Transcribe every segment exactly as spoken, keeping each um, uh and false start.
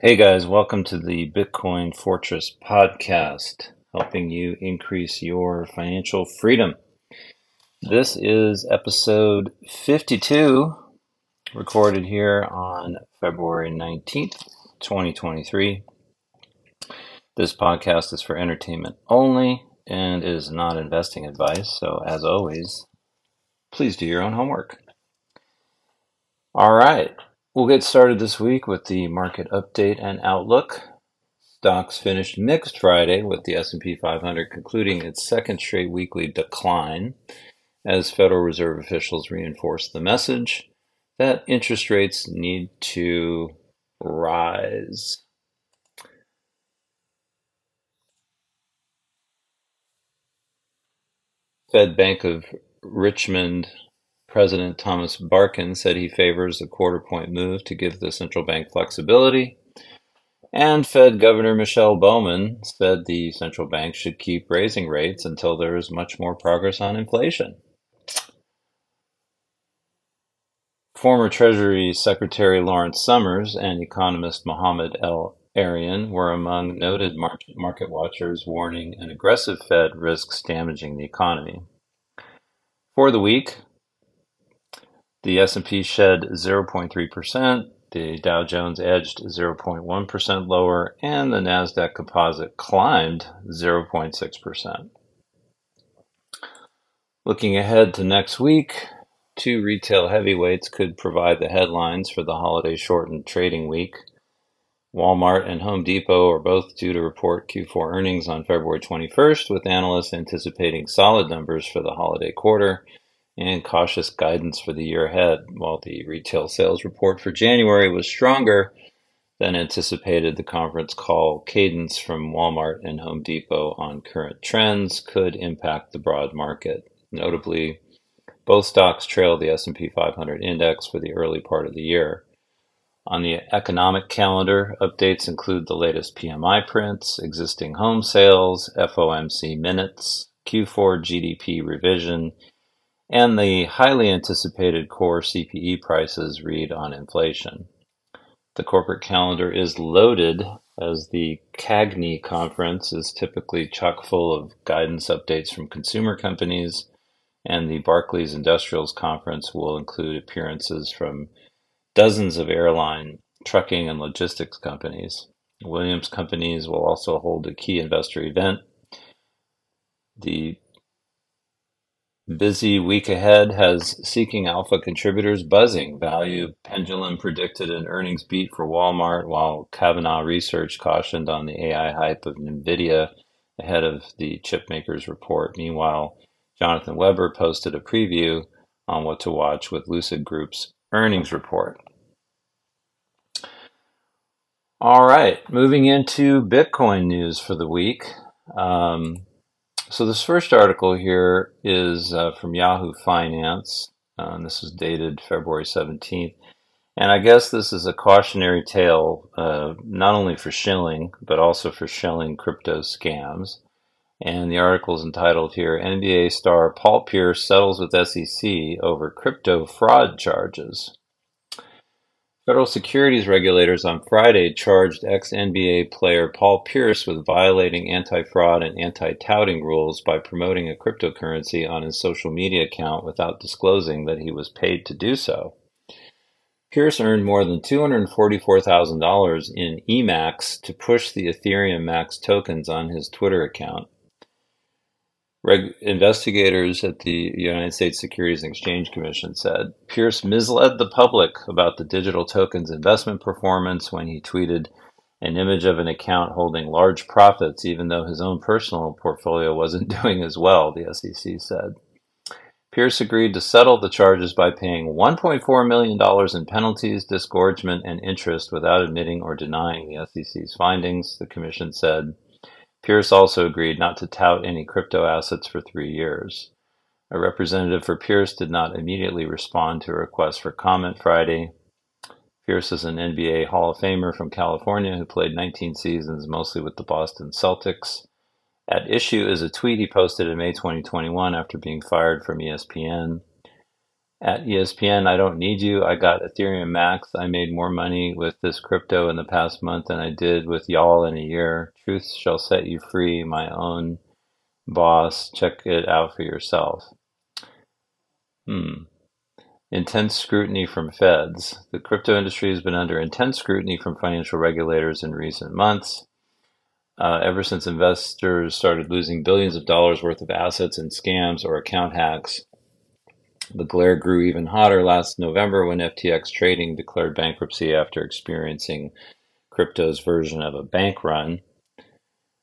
Hey guys, welcome to the Bitcoin Fortress podcast, helping you increase your financial freedom. This is episode fifty-two, recorded here on February nineteenth, twenty twenty-three. This podcast is for entertainment only and is not investing advice, so as always, please do your own homework. All right. We'll get started this week with the market update and outlook. Stocks finished mixed Friday with the S and P five hundred concluding its second straight weekly decline as Federal Reserve officials reinforced the message that interest rates need to rise. Fed Bank of Richmond President Thomas Barkin said he favors a quarter point move to give the central bank flexibility. And Fed Governor Michelle Bowman said the central bank should keep raising rates until there is much more progress on inflation. Former Treasury Secretary Lawrence Summers and economist Mohammed El-Aryan were among noted market watchers warning an aggressive Fed risks damaging the economy. For the week, the S and P shed zero point three percent, the Dow Jones edged zero point one percent lower, and the NASDAQ Composite climbed zero point six percent. Looking ahead to next week, two retail heavyweights could provide the headlines for the holiday-shortened trading week. Walmart and Home Depot are both due to report Q four earnings on February twenty-first, with analysts anticipating solid numbers for the holiday quarter and cautious guidance for the year ahead, while the retail sales report for January was stronger than anticipated. The conference call cadence from Walmart and Home Depot on current trends could impact the broad market. Notably, both stocks trailed the S and P five hundred index for the early part of the year. On the economic calendar, updates include the latest P M I prints, existing home sales, F O M C minutes, Q four G D P revision, and the highly anticipated core C P E prices read on inflation. The corporate calendar is loaded as the CAGNY conference is typically chock full of guidance updates from consumer companies, and the Barclays Industrials Conference will include appearances from dozens of airline, trucking, and logistics companies. Williams Companies will also hold a key investor event. The busy week ahead has Seeking Alpha contributors buzzing. Value Pendulum predicted an earnings beat for Walmart, while Kavanaugh Research cautioned on the A I hype of Nvidia ahead of the chipmaker's report. Meanwhile, Jonathan Weber posted a preview on what to watch with Lucid Group's earnings report. All right, moving into Bitcoin news for the week. Um, So this first article here is uh, from Yahoo Finance, uh, and this is dated February seventeenth. And I guess this is a cautionary tale, uh, not only for shilling, but also for shelling crypto scams. And the article is entitled here, N B A star Paul Pierce settles with S E C over crypto fraud charges. Federal securities regulators on Friday charged ex-N B A player Paul Pierce with violating anti-fraud and anti-touting rules by promoting a cryptocurrency on his social media account without disclosing that he was paid to do so. Pierce earned more than two hundred forty-four thousand dollars in E MAX to push the Ethereum Max tokens on his Twitter account. Reg- investigators at the United States Securities and Exchange Commission said Pierce misled the public about the digital token's investment performance when he tweeted an image of an account holding large profits, even though his own personal portfolio wasn't doing as well, the S E C said. Pierce agreed to settle the charges by paying one point four million dollars in penalties, disgorgement, and interest without admitting or denying the S E C's findings, the commission said. Pierce also agreed not to tout any crypto assets for three years. A representative for Pierce did not immediately respond to a request for comment Friday. Pierce is an N B A Hall of Famer from California who played nineteen seasons, mostly with the Boston Celtics. At issue is a tweet he posted in May twenty twenty-one after being fired from E S P N. at E S P N, I don't need you. I got Ethereum Max. I made more money with this crypto in the past month than I did with y'all in a year. Truth shall set you free, my own boss. Check it out for yourself. Hmm. Intense scrutiny from feds. The crypto industry has been under intense scrutiny from financial regulators in recent months. Uh, ever since investors started losing billions of dollars worth of assets in scams or account hacks, the glare grew even hotter last November when F T X Trading declared bankruptcy after experiencing crypto's version of a bank run.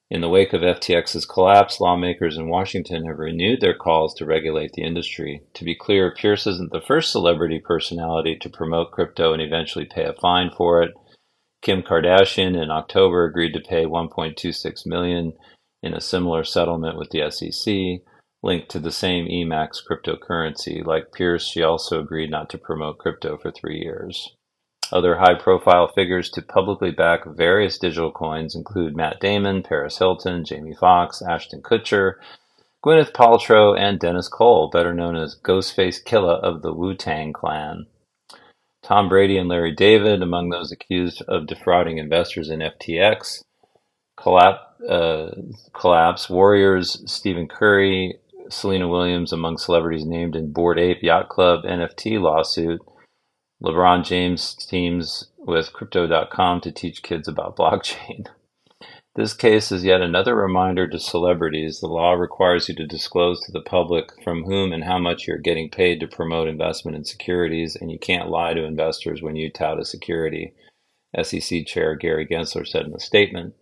In the wake of F T X's collapse, lawmakers in Washington have renewed their calls to regulate the industry. To be clear, Pierce isn't the first celebrity personality to promote crypto and eventually pay a fine for it. Kim Kardashian in October agreed to pay one point two six million dollars in a similar settlement with the S E C, linked to the same E MAX cryptocurrency. Like Pierce, she also agreed not to promote crypto for three years. Other high-profile figures to publicly back various digital coins include Matt Damon, Paris Hilton, Jamie Foxx, Ashton Kutcher, Gwyneth Paltrow, and Dennis Cole, better known as Ghostface Killah of the Wu-Tang Clan. Tom Brady and Larry David, among those accused of defrauding investors in F T X, collapse, uh, collapse. Warriors, Stephen Curry, Serena Williams among celebrities named in Bored Ape Yacht Club N F T lawsuit. LeBron James teams with Crypto dot com to teach kids about blockchain. This case is yet another reminder to celebrities. The law requires you to disclose to the public from whom and how much you're getting paid to promote investment in securities, and you can't lie to investors when you tout a security, S E C Chair Gary Gensler said in a statement.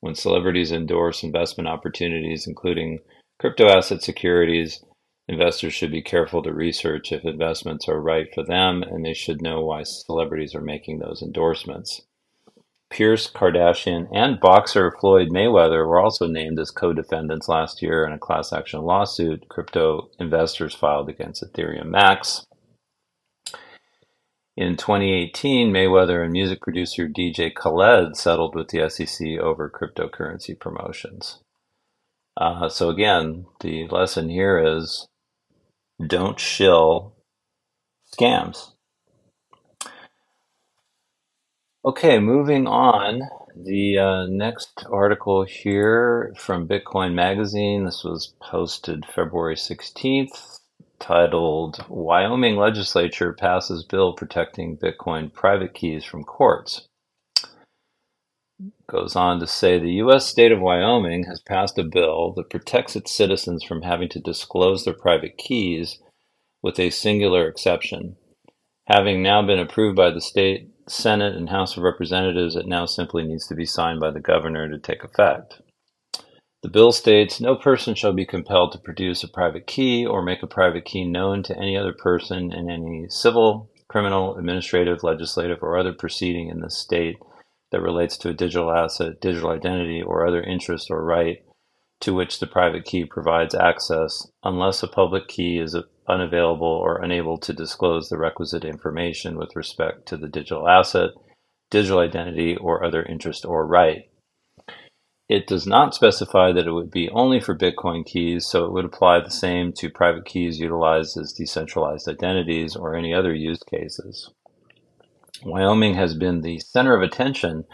When celebrities endorse investment opportunities, including crypto asset securities, investors should be careful to research if investments are right for them, and they should know why celebrities are making those endorsements. Pierce, Kardashian, and boxer Floyd Mayweather were also named as co-defendants last year in a class action lawsuit crypto investors filed against Ethereum Max. In twenty eighteen, Mayweather and music producer D J Khaled settled with the S E C over cryptocurrency promotions. Uh, so again, the lesson here is don't shill scams. Okay, moving on. The uh, next article here from Bitcoin Magazine. This was posted February sixteenth, titled Wyoming Legislature Passes Bill Protecting Bitcoin Private Keys from Courts. Goes on to say the U S state of Wyoming has passed a bill that protects its citizens from having to disclose their private keys, with a singular exception. Having now been approved by the state Senate and House of Representatives, it now simply needs to be signed by the governor to take effect. The bill states, no person shall be compelled to produce a private key or make a private key known to any other person in any civil, criminal, administrative, legislative, or other proceeding in this state that relates to a digital asset, digital identity, or other interest or right to which the private key provides access, unless a public key is unavailable or unable to disclose the requisite information with respect to the digital asset, digital identity, or other interest or right. It does not specify that it would be only for Bitcoin keys, so it would apply the same to private keys utilized as decentralized identities or any other use cases. Wyoming has been the center of attention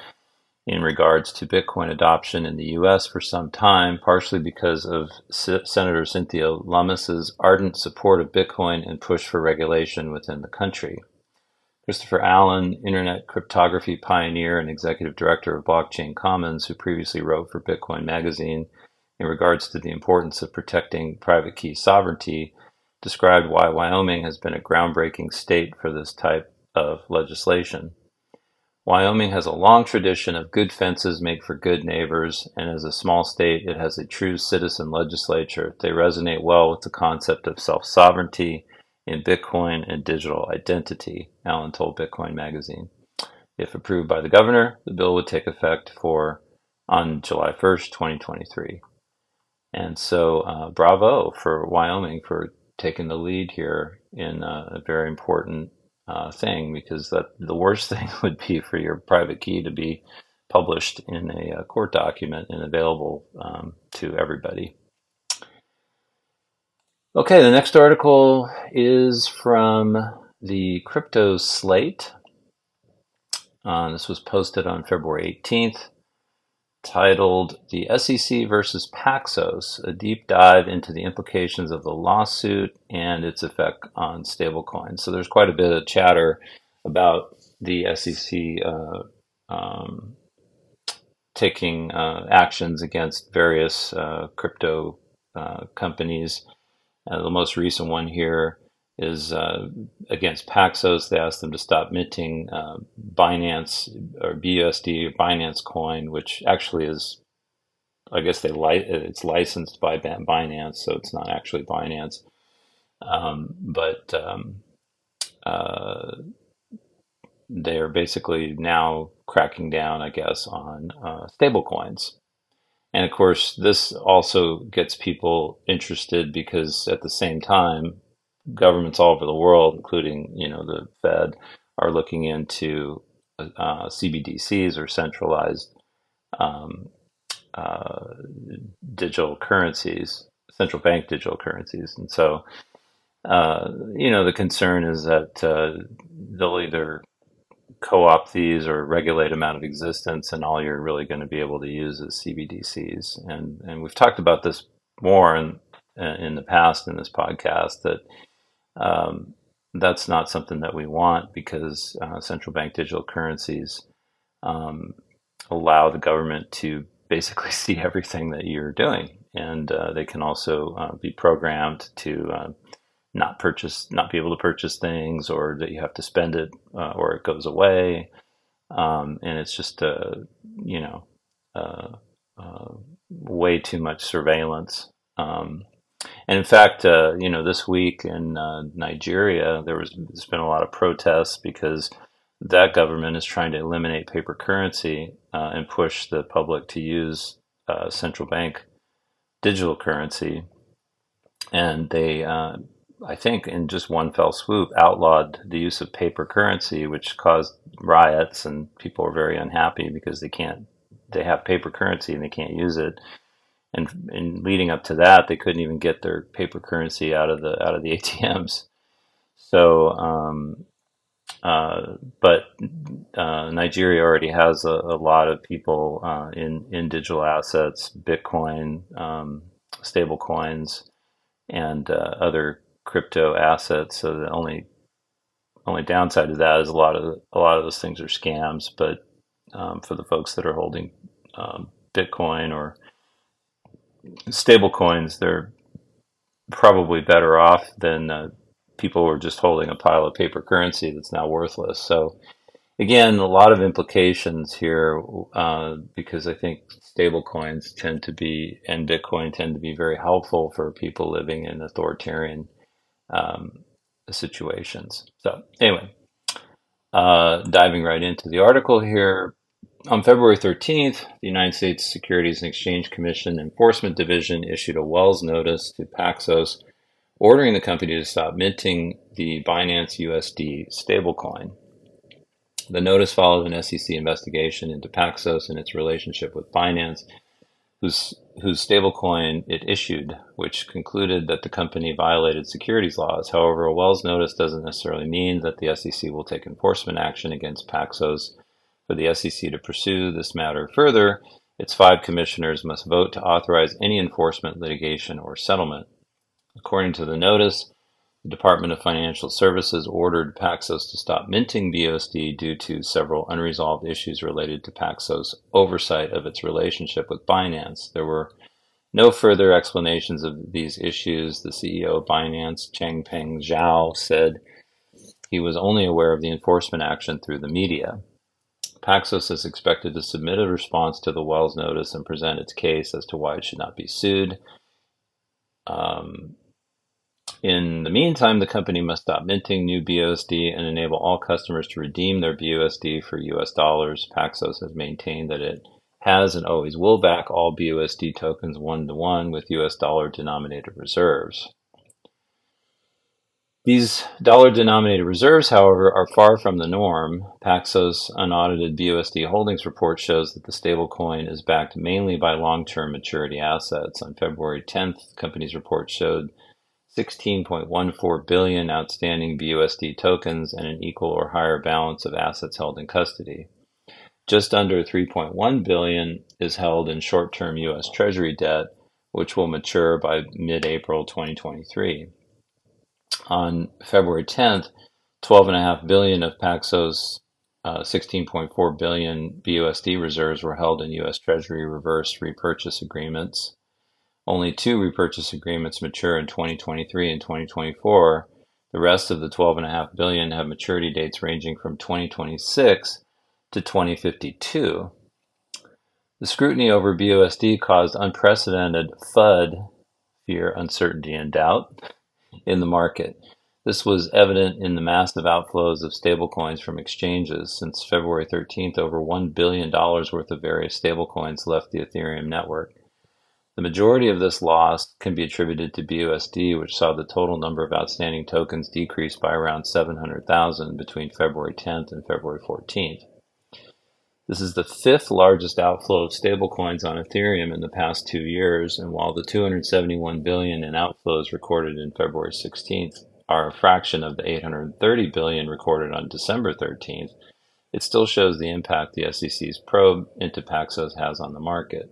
in regards to Bitcoin adoption in the U S for some time, partially because of S- Senator Cynthia Lummis' ardent support of Bitcoin and push for regulation within the country. Christopher Allen, internet cryptography pioneer and executive director of Blockchain Commons, who previously wrote for Bitcoin Magazine in regards to the importance of protecting private key sovereignty, described why Wyoming has been a groundbreaking state for this type of legislation. Wyoming has a long tradition of good fences make for good neighbors, and as a small state, it has a true citizen legislature. They resonate well with the concept of self-sovereignty in Bitcoin and digital identity, Allen told Bitcoin Magazine. If approved by the governor, the bill would take effect for on July first, twenty twenty-three. And so uh, bravo for Wyoming for taking the lead here in uh, a very important Uh, thing, because that the worst thing would be for your private key to be published in a, a court document and available um, to everybody. Okay, the next article is from the Crypto Slate. Uh, this was posted on February eighteenth, titled "The S E C versus Paxos, a deep dive into the implications of the lawsuit and its effect on stablecoins." So there's quite a bit of chatter about the S E C uh, um, taking uh, actions against various uh, crypto uh, companies. Uh, the most recent one here is uh, against Paxos. They asked them to stop minting uh, Binance or B U S D, Binance coin, which actually is, I guess they li it's licensed by Binance, so it's not actually Binance. Um, but um, uh, they are basically now cracking down, I guess, on uh, stable coins. And of course, this also gets people interested because at the same time, governments all over the world, including, you know, the Fed, are looking into uh, C B D Cs or centralized um, uh, digital currencies, central bank digital currencies. And so, uh, you know, the concern is that uh, they'll either co-opt these or regulate them out of existence, and all you're really going to be able to use is C B D Cs. And and we've talked about this more in in the past in this podcast, that um, that's not something that we want, because uh, central bank digital currencies um, allow the government to basically see everything that you're doing, and uh, they can also uh, be programmed to uh, not purchase, not be able to purchase things, or that you have to spend it, uh, or it goes away. Um, and it's just, uh, you know, uh, uh, way too much surveillance. Um, and in fact, uh, you know, this week in uh, Nigeria, there was, there's been a lot of protests because that government is trying to eliminate paper currency uh, and push the public to use uh, central bank digital currency. And they, uh, I think in just one fell swoop, outlawed the use of paper currency, which caused riots, and people were very unhappy because they can't, they have paper currency and they can't use it. And, and leading up to that, they couldn't even get their paper currency out of the, out of the A T Ms. So, um, uh, but, uh, Nigeria already has a, a lot of people, uh, in, in digital assets, Bitcoin, um, stable coins, and, uh, other crypto assets. So the only only downside to that is a lot of a lot of those things are scams. But um, for the folks that are holding um, Bitcoin or stable coins, they're probably better off than uh, people who are just holding a pile of paper currency that's now worthless. So again, a lot of implications here, uh, because I think stable coins tend to be, and Bitcoin tend to be, very helpful for people living in authoritarian um situations. So anyway, uh diving right into the article here. On February thirteenth, the United States Securities and Exchange Commission Enforcement Division issued a Wells notice to Paxos ordering the company to stop minting the Binance U S D stablecoin. The notice followed an S E C investigation into Paxos and its relationship with Binance, whose whose stablecoin it issued, which concluded that the company violated securities laws. However, a Wells notice doesn't necessarily mean that the S E C will take enforcement action against Paxos. For the S E C to pursue this matter further, its five commissioners must vote to authorize any enforcement, litigation, or settlement. According to the notice, the Department of Financial Services ordered Paxos to stop minting B U S D due to several unresolved issues related to Paxos' oversight of its relationship with Binance. There were no further explanations of these issues. The C E O of Binance, Changpeng Zhao, said he was only aware of the enforcement action through the media. Paxos is expected to submit a response to the Wells notice and present its case as to why it should not be sued. Um, In the meantime, the company must stop minting new B U S D and enable all customers to redeem their B U S D for U S dollars. Paxos has maintained that it has and always will back all B U S D tokens one-to-one with U S dollar-denominated reserves. These dollar-denominated reserves, however, are far from the norm. Paxos' unaudited B U S D holdings report shows that the stablecoin is backed mainly by long-term maturity assets. On February tenth, the company's report showed sixteen point one four billion outstanding B U S D tokens and an equal or higher balance of assets held in custody. Just under three point one billion is held in short-term U S Treasury debt, which will mature by mid-April twenty twenty-three. On February tenth, twelve point five billion of Paxos' uh, sixteen point four billion B U S D reserves were held in U S Treasury reverse repurchase agreements. Only two repurchase agreements mature in twenty twenty-three and twenty twenty-four. The rest of the twelve point five billion have maturity dates ranging from twenty twenty-six to twenty fifty-two. The scrutiny over B U S D caused unprecedented F U D, fear, uncertainty, and doubt, in the market. This was evident in the massive outflows of stablecoins from exchanges. Since February thirteenth, over one billion dollars worth of various stablecoins left the Ethereum network. The majority of this loss can be attributed to B U S D, which saw the total number of outstanding tokens decrease by around seven hundred thousand between February tenth and February fourteenth. This is the fifth largest outflow of stablecoins on Ethereum in the past two years, and while the two hundred seventy-one billion dollars in outflows recorded in February sixteenth are a fraction of the eight hundred thirty billion dollars recorded on December thirteenth, it still shows the impact the S E C's probe into Paxos has on the market.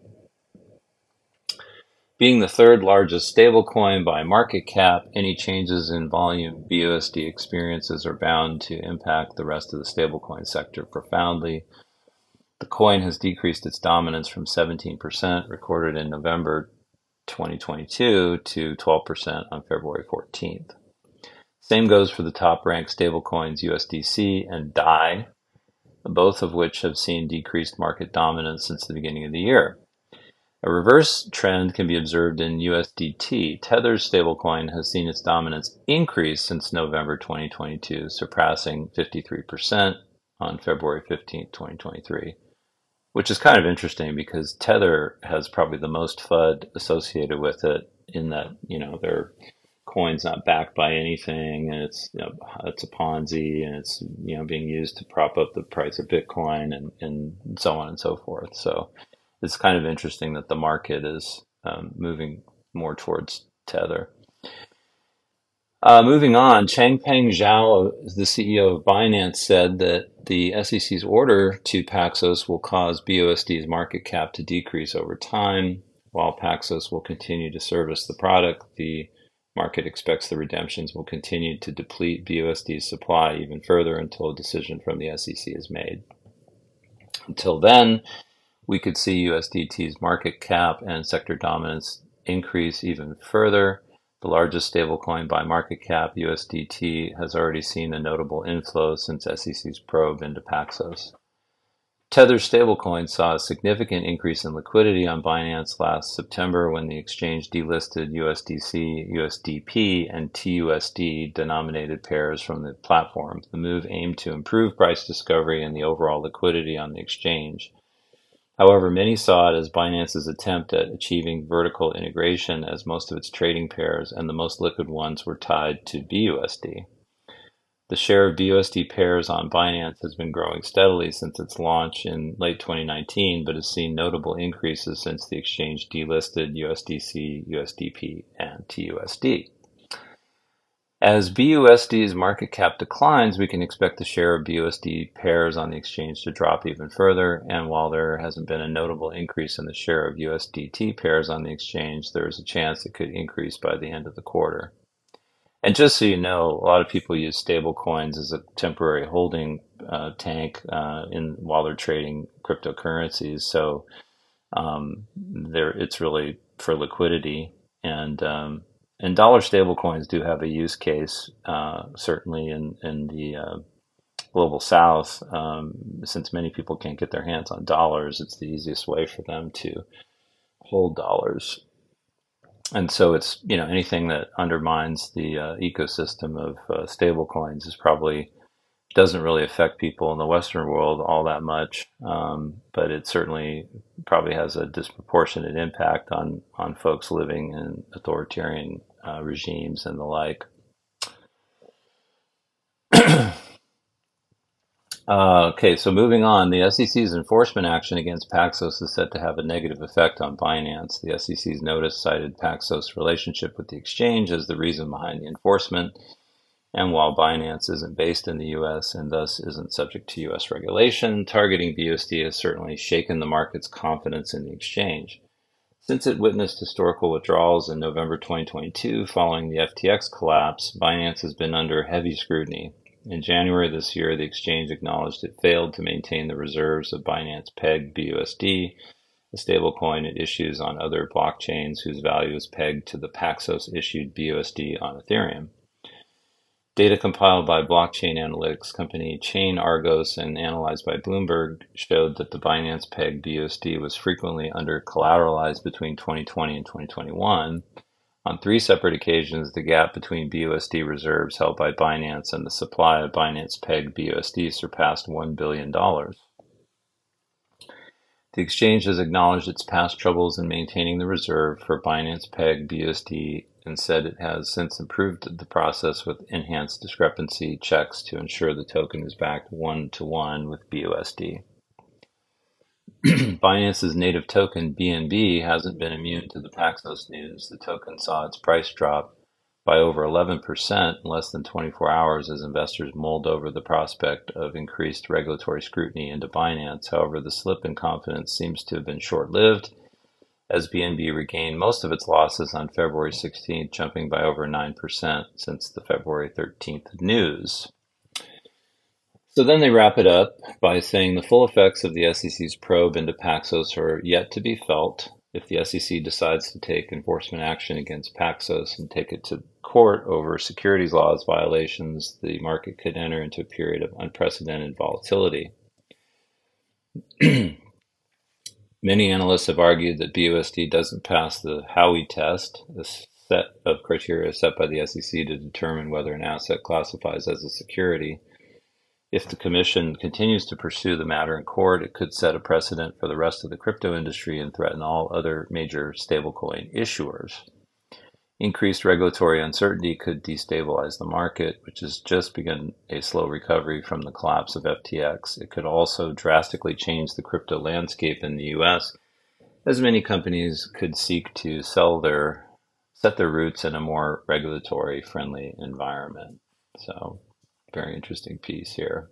Being the third largest stablecoin by market cap, any changes in volume B U S D experiences are bound to impact the rest of the stablecoin sector profoundly. The coin has decreased its dominance from seventeen percent recorded in November twenty twenty-two to twelve percent on February fourteenth. Same goes for the top-ranked stablecoins U S D C and D A I, both of which have seen decreased market dominance since the beginning of the year. A reverse trend can be observed in U S D T. Tether's stablecoin has seen its dominance increase since November twenty twenty-two, surpassing fifty-three percent on February fifteenth, twenty twenty-three. Which is kind of interesting because Tether has probably the most F U D associated with it, in that, you know, their coin's not backed by anything, and it's, you know, it's a Ponzi, and it's, you know, being used to prop up the price of Bitcoin and, and so on and so forth. So it's kind of interesting that the market is um, moving more towards Tether. Uh, moving on, Changpeng Zhao, the C E O of Binance, said that the S E C's order to Paxos will cause B U S D's market cap to decrease over time. While Paxos will continue to service the product, the market expects the redemptions will continue to deplete B U S D's supply even further until a decision from the S E C is made. Until then, we could see U S D T's market cap and sector dominance increase even further. The largest stablecoin by market cap, U S D T, has already seen a notable inflow since S E C's probe into Paxos. Tether stablecoin saw a significant increase in liquidity on Binance last September when the exchange delisted U S D C, U S D P, and T U S D denominated pairs from the platform. The move aimed to improve price discovery and the overall liquidity on the exchange. However, many saw it as Binance's attempt at achieving vertical integration, as most of its trading pairs and the most liquid ones were tied to B U S D. The share of B U S D pairs on Binance has been growing steadily since its launch in late twenty nineteen, but has seen notable increases since the exchange delisted U S D C, U S D P, and T U S D. As B U S D's market cap declines, we can expect the share of B U S D pairs on the exchange to drop even further, and while there hasn't been a notable increase in the share of U S D T pairs on the exchange, there is a chance it could increase by the end of the quarter. And just so you know, a lot of people use stablecoins as a temporary holding uh, tank uh, in while they're trading cryptocurrencies, so um, there it's really for liquidity. And um, And dollar stablecoins do have a use case, uh, certainly in, in the uh, global south. Um, since many people can't get their hands on dollars, it's the easiest way for them to hold dollars. And so it's, you know, anything that undermines the uh, ecosystem of uh, stablecoins is probably doesn't really affect people in the Western world all that much, um, but it certainly probably has a disproportionate impact on, on folks living in authoritarian uh, regimes and the like. Uh, okay, so moving on, the S E C's enforcement action against Paxos is said to have a negative effect on Binance. The S E C's notice cited Paxos' relationship with the exchange as the reason behind the enforcement. And while Binance isn't based in the U S and thus isn't subject to U S regulation, targeting B U S D has certainly shaken the market's confidence in the exchange. Since it witnessed historical withdrawals in November twenty twenty-two following the F T X collapse, Binance has been under heavy scrutiny. In January this year, the exchange acknowledged it failed to maintain the reserves of Binance pegged B U S D, a stablecoin it issues on other blockchains whose value is pegged to the Paxos-issued B U S D on Ethereum. Data compiled by blockchain analytics company Chain Argos and analyzed by Bloomberg showed that the Binance pegged B U S D was frequently under-collateralized between twenty twenty and twenty twenty-one. On three separate occasions, the gap between B U S D reserves held by Binance and the supply of Binance pegged B U S D surpassed one billion dollars. The exchange has acknowledged its past troubles in maintaining the reserve for Binance pegged B U S D and said it has since improved the process with enhanced discrepancy checks to ensure the token is backed one-to-one with B U S D. Binance's native token B N B hasn't been immune to the Paxos news. The token saw its price drop by over eleven percent in less than twenty-four hours as investors mulled over the prospect of increased regulatory scrutiny into Binance. However, the slip in confidence seems to have been short-lived, as B N B regained most of its losses on February sixteenth, jumping by over nine percent since the February thirteenth news. So then they wrap it up by saying the full effects of the S E C's probe into Paxos are yet to be felt. If the S E C decides to take enforcement action against Paxos and take it to court over securities laws violations, the market could enter into a period of unprecedented volatility. Many analysts have argued that B U S D doesn't pass the Howey test, a set of criteria set by the S E C to determine whether an asset classifies as a security. If the commission continues to pursue the matter in court, it could set a precedent for the rest of the crypto industry and threaten all other major stablecoin issuers. Increased regulatory uncertainty could destabilize the market, which has just begun a slow recovery from the collapse of F T X. It could also drastically change the crypto landscape in the U S, as many companies could seek to sell their, set their roots in a more regulatory-friendly environment. So, very interesting piece here.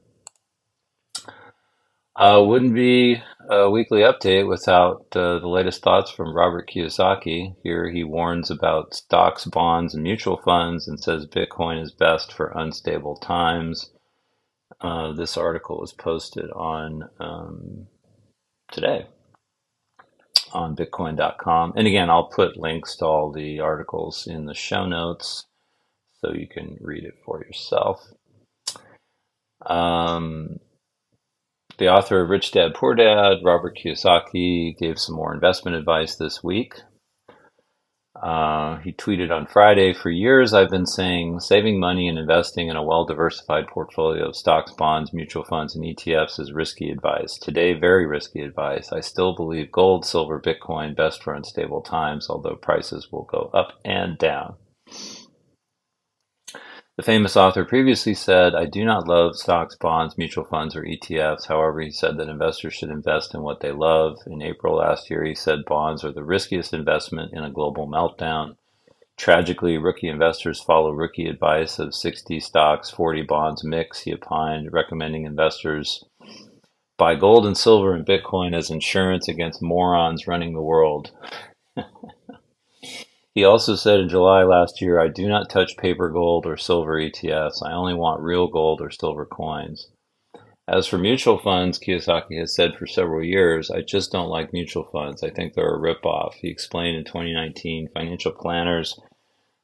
Uh, wouldn't be a weekly update without uh, the latest thoughts from Robert Kiyosaki. Here he warns about stocks, bonds, and mutual funds and says Bitcoin is best for unstable times. Uh, this article was posted on um, today on bitcoin dot com. And again, I'll put links to all the articles in the show notes so you can read it for yourself. Um, The author of Rich Dad Poor Dad, Robert Kiyosaki, gave some more investment advice this week. Uh, he tweeted on Friday, "For years I've been saying saving money and investing in a well-diversified portfolio of stocks, bonds, mutual funds, and E T Fs is risky advice. Today, very risky advice. I still believe gold, silver, Bitcoin, best for unstable times, although prices will go up and down." The famous author previously said, "I do not love stocks, bonds, mutual funds, or E T Fs." However, he said that investors should invest in what they love. In April last year, he said bonds are the riskiest investment in a global meltdown. Tragically, rookie investors follow rookie advice of sixty stocks, forty bonds mix, he opined, recommending investors buy gold and silver and Bitcoin as insurance against morons running the world. He also said in July last year, "I do not touch paper gold or silver E T Fs. I only want real gold or silver coins." As for mutual funds, Kiyosaki has said for several years, "I just don't like mutual funds. I think they're a ripoff." He explained in twenty nineteen, "Financial planners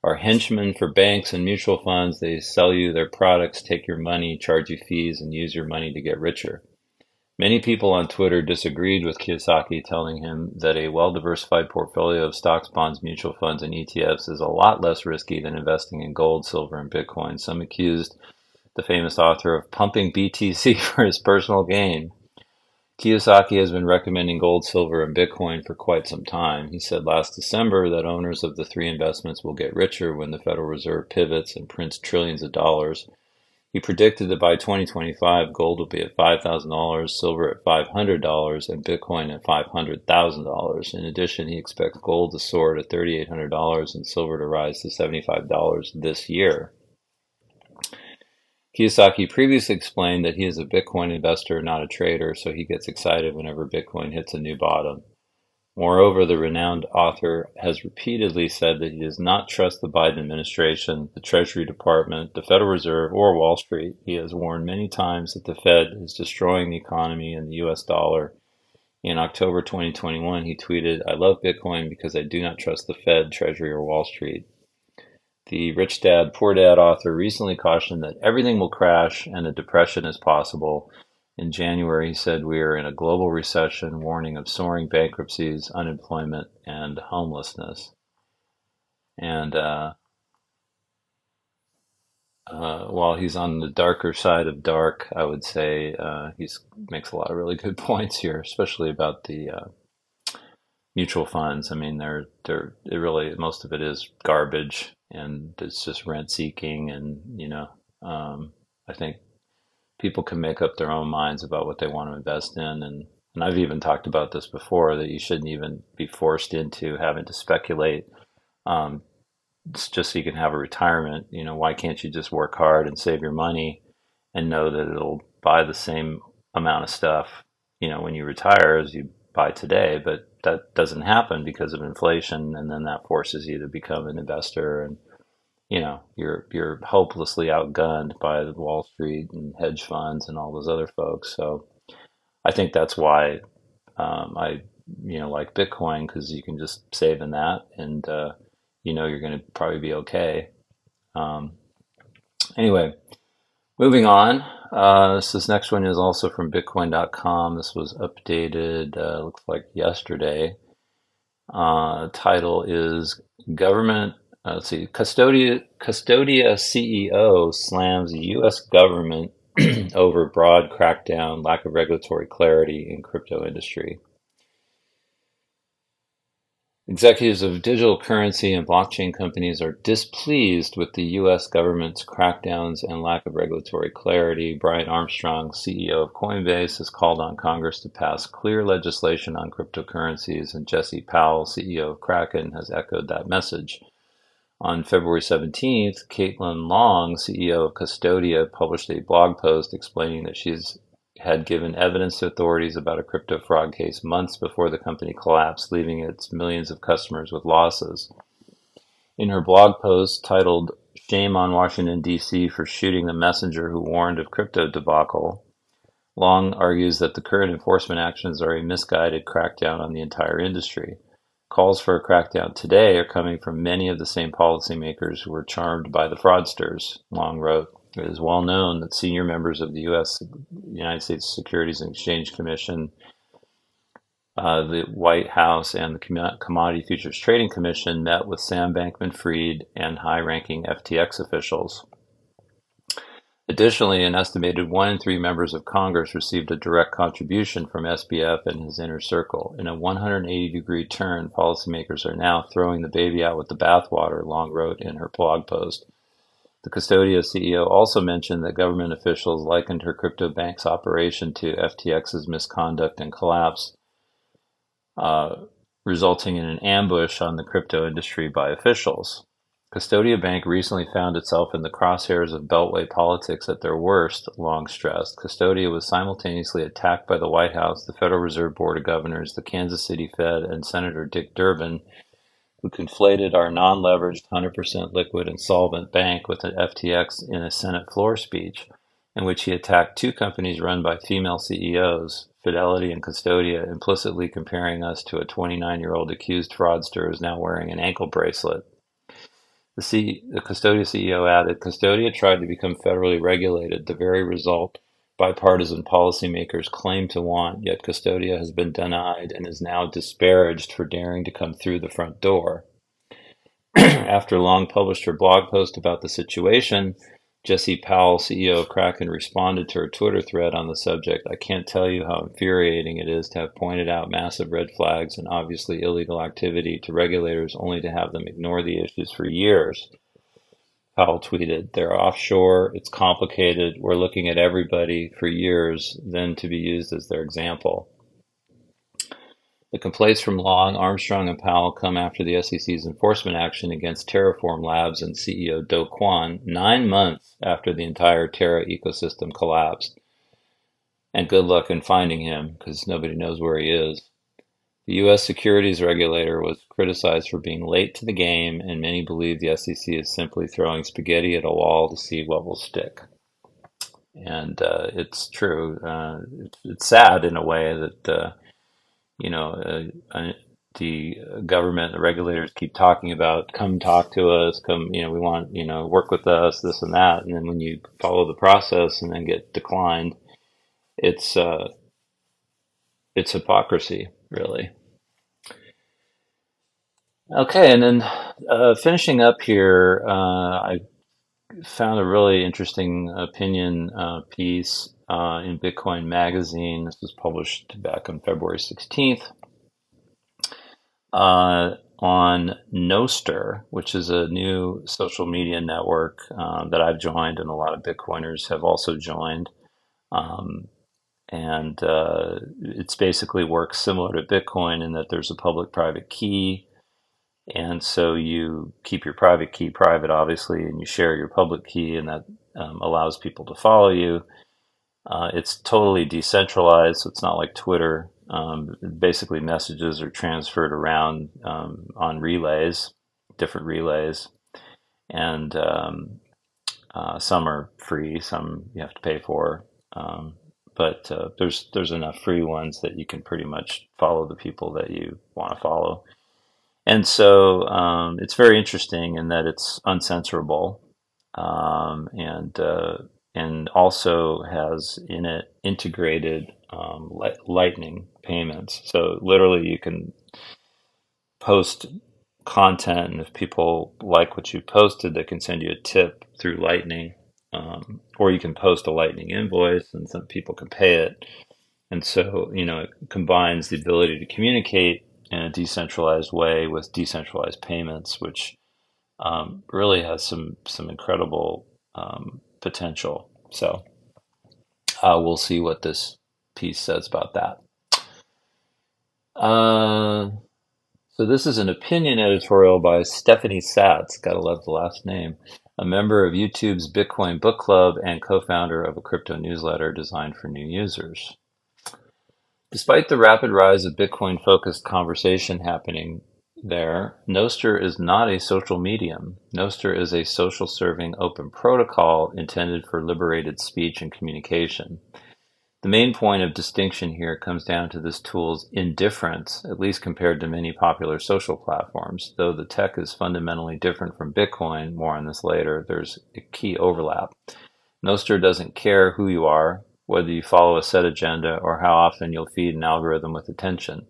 are henchmen for banks and mutual funds. They sell you their products, take your money, charge you fees, and use your money to get richer." Many people on Twitter disagreed with Kiyosaki, telling him that a well-diversified portfolio of stocks, bonds, mutual funds, and E T Fs is a lot less risky than investing in gold, silver, and Bitcoin. Some accused the famous author of pumping B T C for his personal gain. Kiyosaki has been recommending gold, silver, and Bitcoin for quite some time. He said last December that owners of the three investments will get richer when the Federal Reserve pivots and prints trillions of dollars. He predicted that by twenty twenty-five, gold would be at five thousand dollars, silver at five hundred dollars, and Bitcoin at five hundred thousand dollars. In addition, he expects gold to soar to three thousand eight hundred dollars and silver to rise to seventy-five dollars this year. Kiyosaki previously explained that he is a Bitcoin investor, not a trader, so he gets excited whenever Bitcoin hits a new bottom. Moreover, the renowned author has repeatedly said that he does not trust the Biden administration, the Treasury Department, the Federal Reserve, or Wall Street. He has warned many times that the Fed is destroying the economy and the U S dollar. In October twenty twenty-one, he tweeted, "I love Bitcoin because I do not trust the Fed, Treasury, or Wall Street." The Rich Dad Poor Dad author recently cautioned that everything will crash and a depression is possible. In January, he said, "We are in a global recession, warning of soaring bankruptcies, unemployment, and homelessness." And uh, uh, while he's on the darker side of dark, I would say uh, he makes a lot of really good points here, especially about the uh, mutual funds. I mean, they're they're it really most of it is garbage, and it's just rent seeking, and you know, um, I think. People can make up their own minds about what they want to invest in. And, and I've even talked about this before, that you shouldn't even be forced into having to speculate um, just so you can have a retirement. You know, why can't you just work hard and save your money and know that it'll buy the same amount of stuff, you know, when you retire as you buy today? But that doesn't happen because of inflation. And then that forces you to become an investor, and you know, you're you're hopelessly outgunned by the Wall Street and hedge funds and all those other folks. So I think that's why um, I, you know, like Bitcoin, because you can just save in that and, uh, you know, you're going to probably be okay. Um, anyway, moving on. Uh, this, this next one is also from Bitcoin dot com. This was updated, uh, looks like yesterday. Uh, title is Government... Uh, let's see, Custodia, Custodia C E O slams U S government over broad crackdown, lack of regulatory clarity in crypto industry. Executives of digital currency and blockchain companies are displeased with the U S government's crackdowns and lack of regulatory clarity. Brian Armstrong, C E O of Coinbase, has called on Congress to pass clear legislation on cryptocurrencies, and Jesse Powell, C E O of Kraken, has echoed that message. On February seventeenth, Caitlin Long, C E O of Custodia, published a blog post explaining that she had given evidence to authorities about a crypto fraud case months before the company collapsed, leaving its millions of customers with losses. In her blog post titled, "Shame on Washington, D C for Shooting the Messenger Who Warned of Crypto Debacle," Long argues that the current enforcement actions are a misguided crackdown on the entire industry. Calls for a crackdown today are coming from many of the same policymakers who were charmed by the fraudsters, Long wrote. It is well known that senior members of the U S United States Securities and Exchange Commission, uh, the White House, and the Commodity Futures Trading Commission met with Sam Bankman-Fried and high-ranking F T X officials. Additionally, an estimated one in three members of Congress received a direct contribution from S B F and his inner circle. In a one hundred eighty degree turn, policymakers are now throwing the baby out with the bathwater, Long wrote in her blog post. The Custodia C E O also mentioned that government officials likened her crypto bank's operation to F T X's misconduct and collapse, uh, resulting in an ambush on the crypto industry by officials. Custodia Bank recently found itself in the crosshairs of Beltway politics at their worst, Long stressed. Custodia was simultaneously attacked by the White House, the Federal Reserve Board of Governors, the Kansas City Fed, and Senator Dick Durbin, who conflated our non-leveraged, one hundred percent liquid and solvent bank with an F T X in a Senate floor speech, in which he attacked two companies run by female C E Os, Fidelity and Custodia, implicitly comparing us to a twenty-nine-year-old accused fraudster who is now wearing an ankle bracelet. The, C- the Custodia C E O added, Custodia tried to become federally regulated, the very result bipartisan policymakers claim to want, yet Custodia has been denied and is now disparaged for daring to come through the front door. After Long published her blog post about the situation, Jesse Powell, C E O of Kraken, responded to her Twitter thread on the subject. "I can't tell you how infuriating it is to have pointed out massive red flags and obviously illegal activity to regulators only to have them ignore the issues for years." Powell tweeted, "They're offshore, it's complicated, we're looking at everybody for years, then to be used as their example." The complaints from Long, Armstrong, and Powell come after the S E C's enforcement action against Terraform Labs and C E O Do Kwon, nine months after the entire Terra ecosystem collapsed. And good luck in finding him, because nobody knows where he is. The U S securities regulator was criticized for being late to the game, and many believe the S E C is simply throwing spaghetti at a wall to see what will stick. And uh, it's true. Uh, it's, it's sad in a way that... Uh, You know, uh, the government, the regulators keep talking about, come talk to us, come, you know, we want, you know, work with us, this and that. And then when you follow the process and then get declined, it's, uh, it's hypocrisy, really. Okay. And then, uh, finishing up here, uh, I found a really interesting opinion, uh, piece. Uh, in Bitcoin Magazine. This was published back on February sixteenth uh, on Nostr, which is a new social media network uh, that I've joined and a lot of Bitcoiners have also joined. Um, and uh, it's basically works similar to Bitcoin in that there's a public-private key. And so you keep your private key private, obviously, and you share your public key, and that um, allows people to follow you. Uh, it's totally decentralized, so it's not like Twitter. Um, basically, messages are transferred around um, on relays, different relays, and um, uh, some are free, some you have to pay for. Um, but uh, there's there's enough free ones that you can pretty much follow the people that you want to follow. And so um, it's very interesting in that it's uncensorable, um, and uh, and also has in it integrated um, li- lightning payments. So literally you can post content, and if people like what you posted, they can send you a tip through lightning, um, or you can post a lightning invoice and some people can pay it. And so, you know, it combines the ability to communicate in a decentralized way with decentralized payments, which um, really has some, some incredible um, potential. So uh, we'll see what this piece says about that. Uh, so this is an opinion editorial by Stephanie Satz, gotta love the last name, a member of YouTube's Bitcoin Book Club and co-founder of a crypto newsletter designed for new users. Despite the rapid rise of Bitcoin-focused conversation happening there, Nostr is not a social medium. Nostr is a social-serving open protocol intended for liberated speech and communication. The main point of distinction here comes down to this tool's indifference, at least compared to many popular social platforms. Though the tech is fundamentally different from Bitcoin, more on this later, there's a key overlap. Nostr doesn't care who you are, whether you follow a set agenda, or how often you'll feed an algorithm with attention.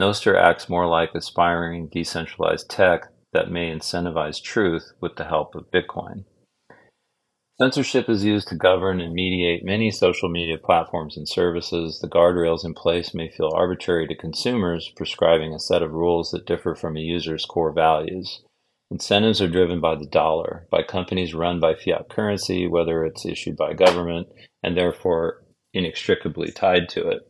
Nostr acts more like aspiring decentralized tech that may incentivize truth with the help of Bitcoin. Censorship is used to govern and mediate many social media platforms and services. The guardrails in place may feel arbitrary to consumers, prescribing a set of rules that differ from a user's core values. Incentives are driven by the dollar, by companies run by fiat currency, whether it's issued by government, and therefore inextricably tied to it.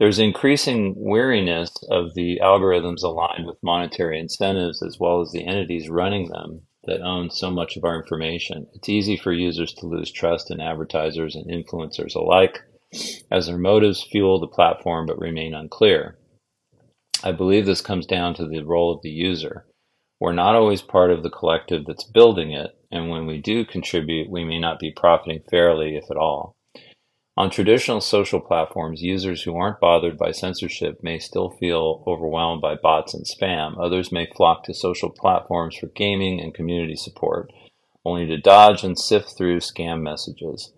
There's increasing weariness of the algorithms aligned with monetary incentives, as well as the entities running them that own so much of our information. It's easy for users to lose trust in advertisers and influencers alike, as their motives fuel the platform but remain unclear. I believe this comes down to the role of the user. We're not always part of the collective that's building it, and when we do contribute, we may not be profiting fairly, if at all. On traditional social platforms, users who aren't bothered by censorship may still feel overwhelmed by bots and spam. Others may flock to social platforms for gaming and community support, only to dodge and sift through scam messages.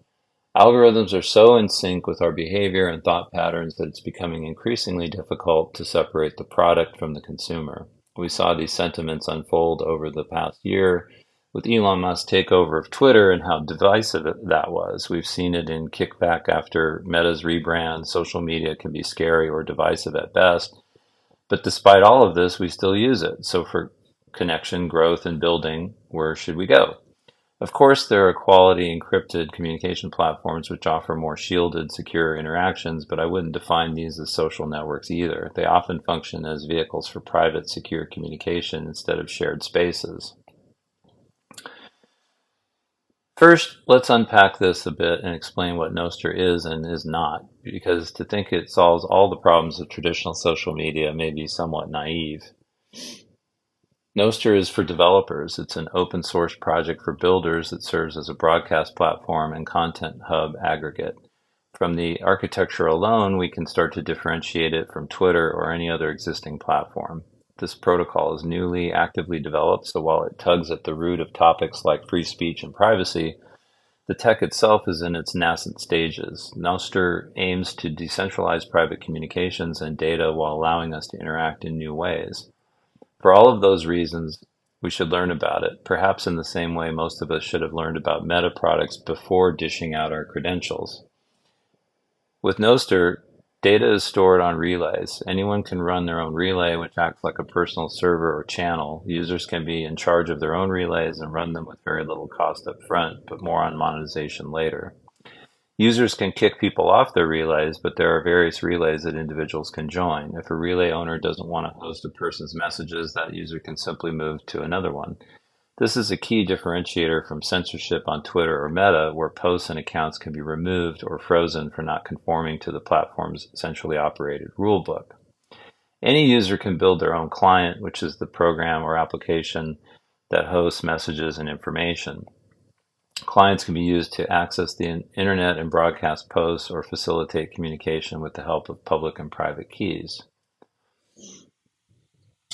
Algorithms are so in sync with our behavior and thought patterns that it's becoming increasingly difficult to separate the product from the consumer. We saw these sentiments unfold over the past year, with Elon Musk's takeover of Twitter and how divisive that was. We've seen it in kickback after Meta's rebrand. Social media can be scary or divisive at best. But despite all of this, we still use it. So for connection, growth, and building, where should we go? Of course, there are quality encrypted communication platforms which offer more shielded, secure interactions, but I wouldn't define these as social networks either. They often function as vehicles for private, secure communication instead of shared spaces. First, let's unpack this a bit and explain what Nostr is and is not, because to think it solves all the problems of traditional social media may be somewhat naive. Nostr is for developers. It's an open source project for builders that serves as a broadcast platform and content hub aggregate. From the architecture alone, we can start to differentiate it from Twitter or any other existing platform. This protocol is newly actively developed, so while it tugs at the root of topics like free speech and privacy, the tech itself is in its nascent stages. Nostr aims to decentralize private communications and data while allowing us to interact in new ways. For all of those reasons, we should learn about it, perhaps in the same way most of us should have learned about Meta products before dishing out our credentials. With Nostr, data is stored on relays. Anyone can run their own relay, which acts like a personal server or channel. Users can be in charge of their own relays and run them with very little cost up front, but more on monetization later. Users can kick people off their relays, but there are various relays that individuals can join. If a relay owner doesn't want to host a person's messages, that user can simply move to another one. This is a key differentiator from censorship on Twitter or Meta, where posts and accounts can be removed or frozen for not conforming to the platform's centrally operated rulebook. Any user can build their own client, which is the program or application that hosts messages and information. Clients can be used to access the internet and broadcast posts or facilitate communication with the help of public and private keys.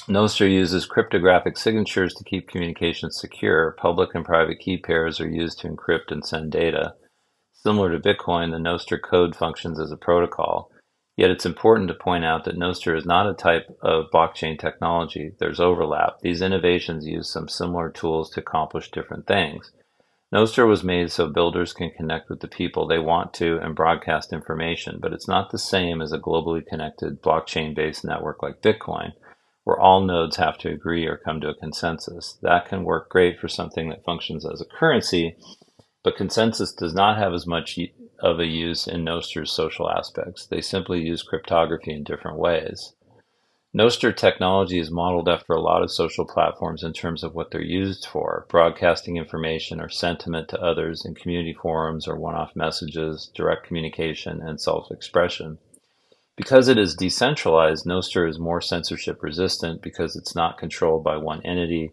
Nostr uses cryptographic signatures to keep communications secure. Public and private key pairs are used to encrypt and send data. Similar to Bitcoin, the Nostr code functions as a protocol. Yet it's important to point out that Nostr is not a type of blockchain technology. There's overlap. These innovations use some similar tools to accomplish different things. Nostr was made so builders can connect with the people they want to and broadcast information, but it's not the same as a globally connected blockchain-based network like Bitcoin, where all nodes have to agree or come to a consensus. That can work great for something that functions as a currency, but consensus does not have as much of a use in Nostr's social aspects. They simply use cryptography in different ways. Nostr technology is modeled after a lot of social platforms in terms of what they're used for: broadcasting information or sentiment to others in community forums or one-off messages, direct communication, and self-expression. Because it is decentralized, Nostr is more censorship resistant because it's not controlled by one entity,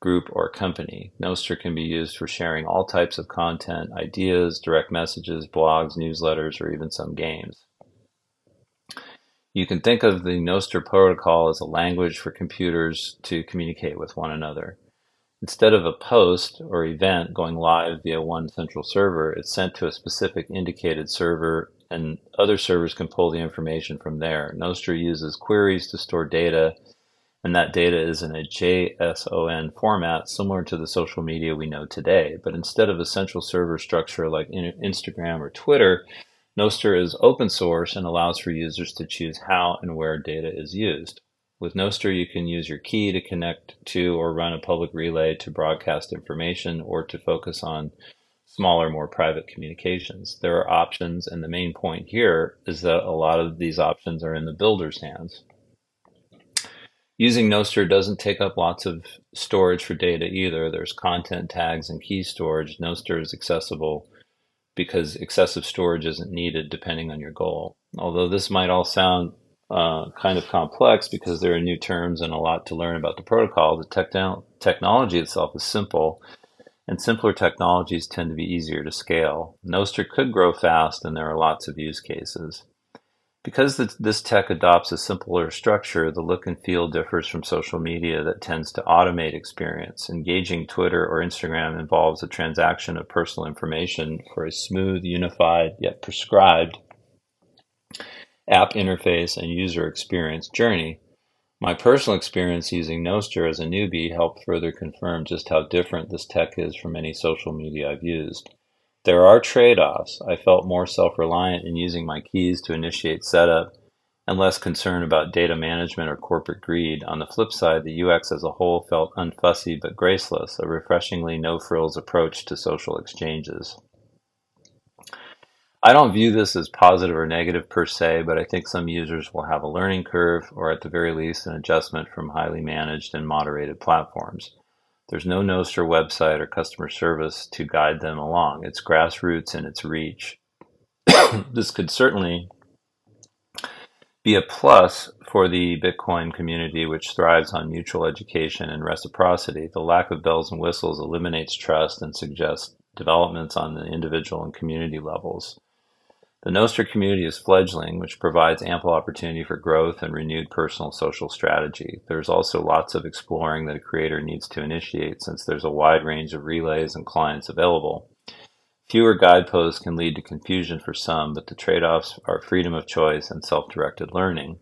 group, or company. Nostr can be used for sharing all types of content, ideas, direct messages, blogs, newsletters, or even some games. You can think of the Nostr protocol as a language for computers to communicate with one another. Instead of a post or event going live via one central server, it's sent to a specific indicated server, and other servers can pull the information from there. Nostr uses queries to store data, and that data is in a JSON format similar to the social media we know today. But instead of a central server structure like Instagram or Twitter, Nostr is open source and allows for users to choose how and where data is used. With Nostr, you can use your key to connect to or run a public relay to broadcast information or to focus on smaller, more private communications. There are options, and the main point here is that a lot of these options are in the builder's hands. Using Nostr doesn't take up lots of storage for data either. There's content tags and key storage. Nostr is accessible because excessive storage isn't needed depending on your goal. Although this might all sound uh, kind of complex because there are new terms and a lot to learn about the protocol, the techno- technology itself is simple, and simpler technologies tend to be easier to scale. Nostr could grow fast, and there are lots of use cases. Because this tech adopts a simpler structure, the look and feel differs from social media that tends to automate experience. Engaging Twitter or Instagram involves a transaction of personal information for a smooth, unified, yet prescribed app interface and user experience journey. My personal experience using Nostr as a newbie helped further confirm just how different this tech is from any social media I've used. There are trade-offs. I felt more self-reliant in using my keys to initiate setup and less concern about data management or corporate greed. On the flip side, the U X as a whole felt unfussy but graceless, a refreshingly no-frills approach to social exchanges. I don't view this as positive or negative per se, but I think some users will have a learning curve, or at the very least an adjustment from highly managed and moderated platforms. There's no Nostr website or customer service to guide them along. It's grassroots in its reach. This could certainly be a plus for the Bitcoin community, which thrives on mutual education and reciprocity. The lack of bells and whistles eliminates trust and suggests developments on the individual and community levels. The Nostr community is fledgling, which provides ample opportunity for growth and renewed personal social strategy. There's also lots of exploring that a creator needs to initiate, since there's a wide range of relays and clients available. Fewer guideposts can lead to confusion for some, but the trade-offs are freedom of choice and self-directed learning.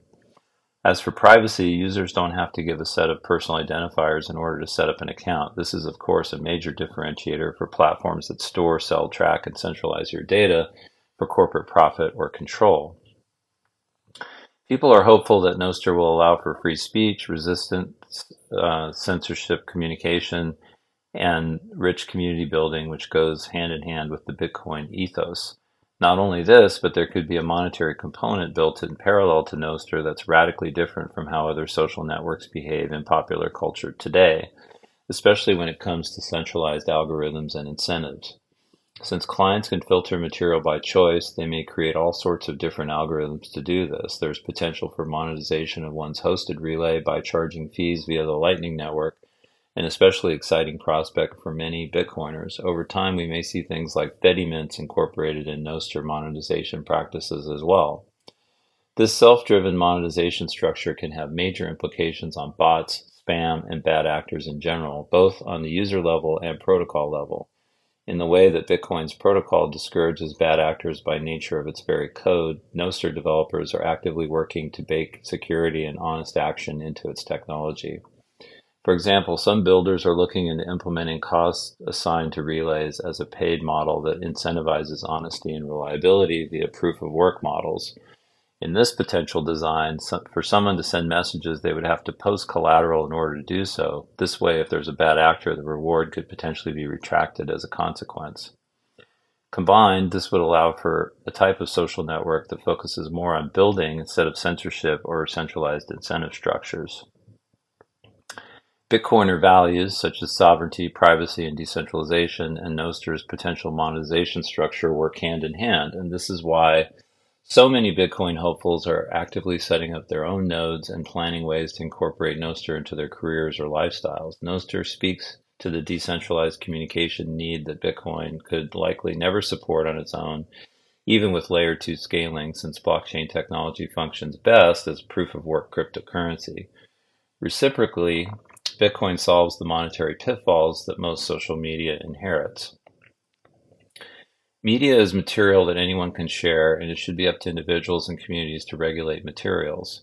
As for privacy, users don't have to give a set of personal identifiers in order to set up an account. This is, of course, a major differentiator for platforms that store, sell, track, and centralize your data for corporate profit or control. People are hopeful that Nostr will allow for free speech, resistance, uh, censorship, communication, and rich community building, which goes hand in hand with the Bitcoin ethos. Not only this, but there could be a monetary component built in parallel to Nostr that's radically different from how other social networks behave in popular culture today, especially when it comes to centralized algorithms and incentives. Since clients can filter material by choice, they may create all sorts of different algorithms to do this. There's potential for monetization of one's hosted relay by charging fees via the Lightning Network, an especially exciting prospect for many Bitcoiners. Over time, we may see things like Fedi Mints incorporated in Nostr monetization practices as well. This self-driven monetization structure can have major implications on bots, spam, and bad actors in general, both on the user level and protocol level. In the way that Bitcoin's protocol discourages bad actors by nature of its very code, Nostr developers are actively working to bake security and honest action into its technology. For example, some builders are looking into implementing costs assigned to relays as a paid model that incentivizes honesty and reliability via proof-of-work models. In this potential design, for someone to send messages, they would have to post collateral in order to do so. This way, if there's a bad actor, the reward could potentially be retracted as a consequence. Combined, this would allow for a type of social network that focuses more on building instead of censorship or centralized incentive structures. Bitcoiner values such as sovereignty, privacy, and decentralization, and Nostr's potential monetization structure work hand in hand, and this is why so many Bitcoin hopefuls are actively setting up their own nodes and planning ways to incorporate Nostr into their careers or lifestyles. Nostr speaks to the decentralized communication need that Bitcoin could likely never support on its own, even with layer two scaling, since blockchain technology functions best as proof-of-work cryptocurrency. Reciprocally, Bitcoin solves the monetary pitfalls that most social media inherits. Media is material that anyone can share, and it should be up to individuals and communities to regulate materials.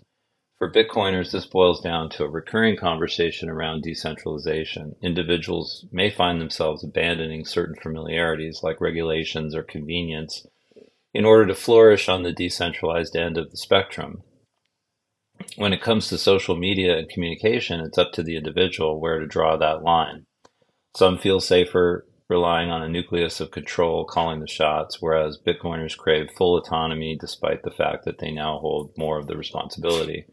For Bitcoiners, this boils down to a recurring conversation around decentralization. Individuals may find themselves abandoning certain familiarities like regulations or convenience in order to flourish on the decentralized end of the spectrum. When it comes to social media and communication, it's up to the individual where to draw that line. Some feel safer relying on a nucleus of control calling the shots, whereas Bitcoiners crave full autonomy despite the fact that they now hold more of the responsibility.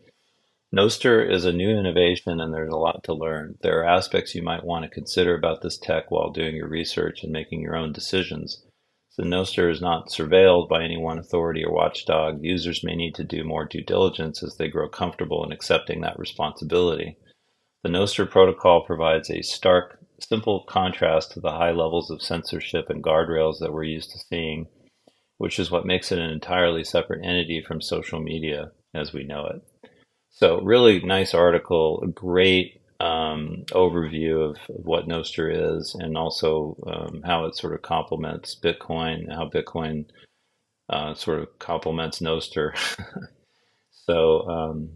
Nostr is a new innovation, and there's a lot to learn. There are aspects you might want to consider about this tech while doing your research and making your own decisions. So Nostr is not surveilled by any one authority or watchdog. Users may need to do more due diligence as they grow comfortable in accepting that responsibility. The Nostr protocol provides a stark simple contrast to the high levels of censorship and guardrails that we're used to seeing, which is what makes it an entirely separate entity from social media as we know it. So really nice article, a great um, overview of, of what Nostr is, and also um, how it sort of complements Bitcoin, how Bitcoin uh, sort of complements Nostr. So um,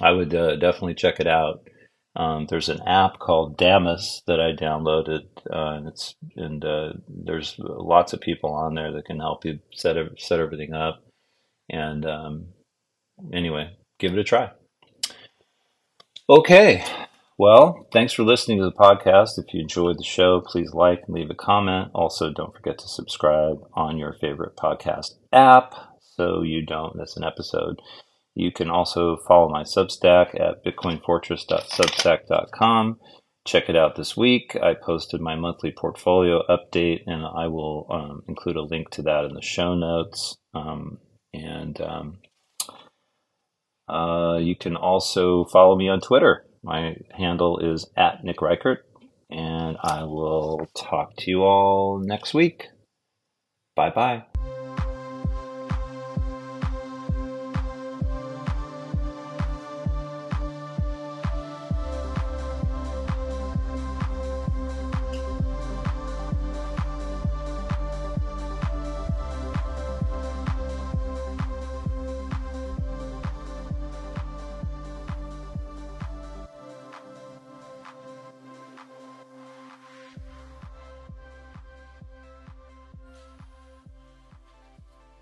I would uh, definitely check it out. Um, there's an app called Damus that I downloaded, uh, and it's and uh, there's lots of people on there that can help you set set everything up, and um, anyway, give it a try. Okay. Well, thanks for listening to the podcast. If you enjoyed the show, please like and leave a comment. Also, don't forget to subscribe on your favorite podcast app so you don't miss an episode. You can also follow my Substack at bitcoin fortress dot substack dot com. Check it out this week. I posted my monthly portfolio update, and I will um, include a link to that in the show notes. Um, and um, uh, you can also follow me on Twitter. My handle is at Nick Reichert, and I will talk to you all next week. Bye-bye.